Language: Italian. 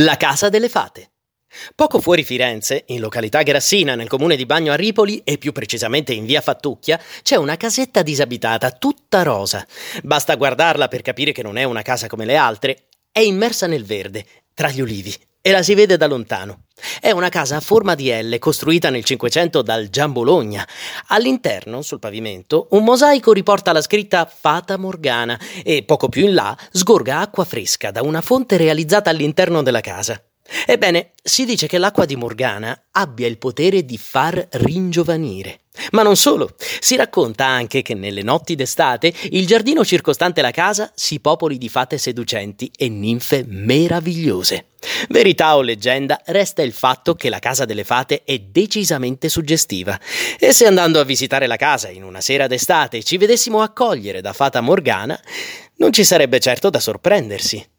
La Casa delle Fate. Poco fuori Firenze, in località Grassina, nel comune di Bagno a Ripoli e più precisamente in via Fattucchia, c'è una casetta disabitata, tutta rosa. Basta guardarla per capire che non è una casa come le altre. È immersa nel verde, tra gli ulivi, e la si vede da lontano. È una casa a forma di L, costruita nel Cinquecento dal Giambologna. All'interno, sul pavimento, un mosaico riporta la scritta Fata Morgana e, poco più in là, sgorga acqua fresca da una fonte realizzata all'interno della casa. Ebbene, si dice che l'acqua di Morgana abbia il potere di far ringiovanire. Ma non solo, si racconta anche che nelle notti d'estate il giardino circostante la casa si popoli di fate seducenti e ninfe meravigliose. Verità o leggenda, resta il fatto che la Casa delle Fate è decisamente suggestiva. E se andando a visitare la casa in una sera d'estate ci vedessimo accogliere da Fata Morgana, non ci sarebbe certo da sorprendersi.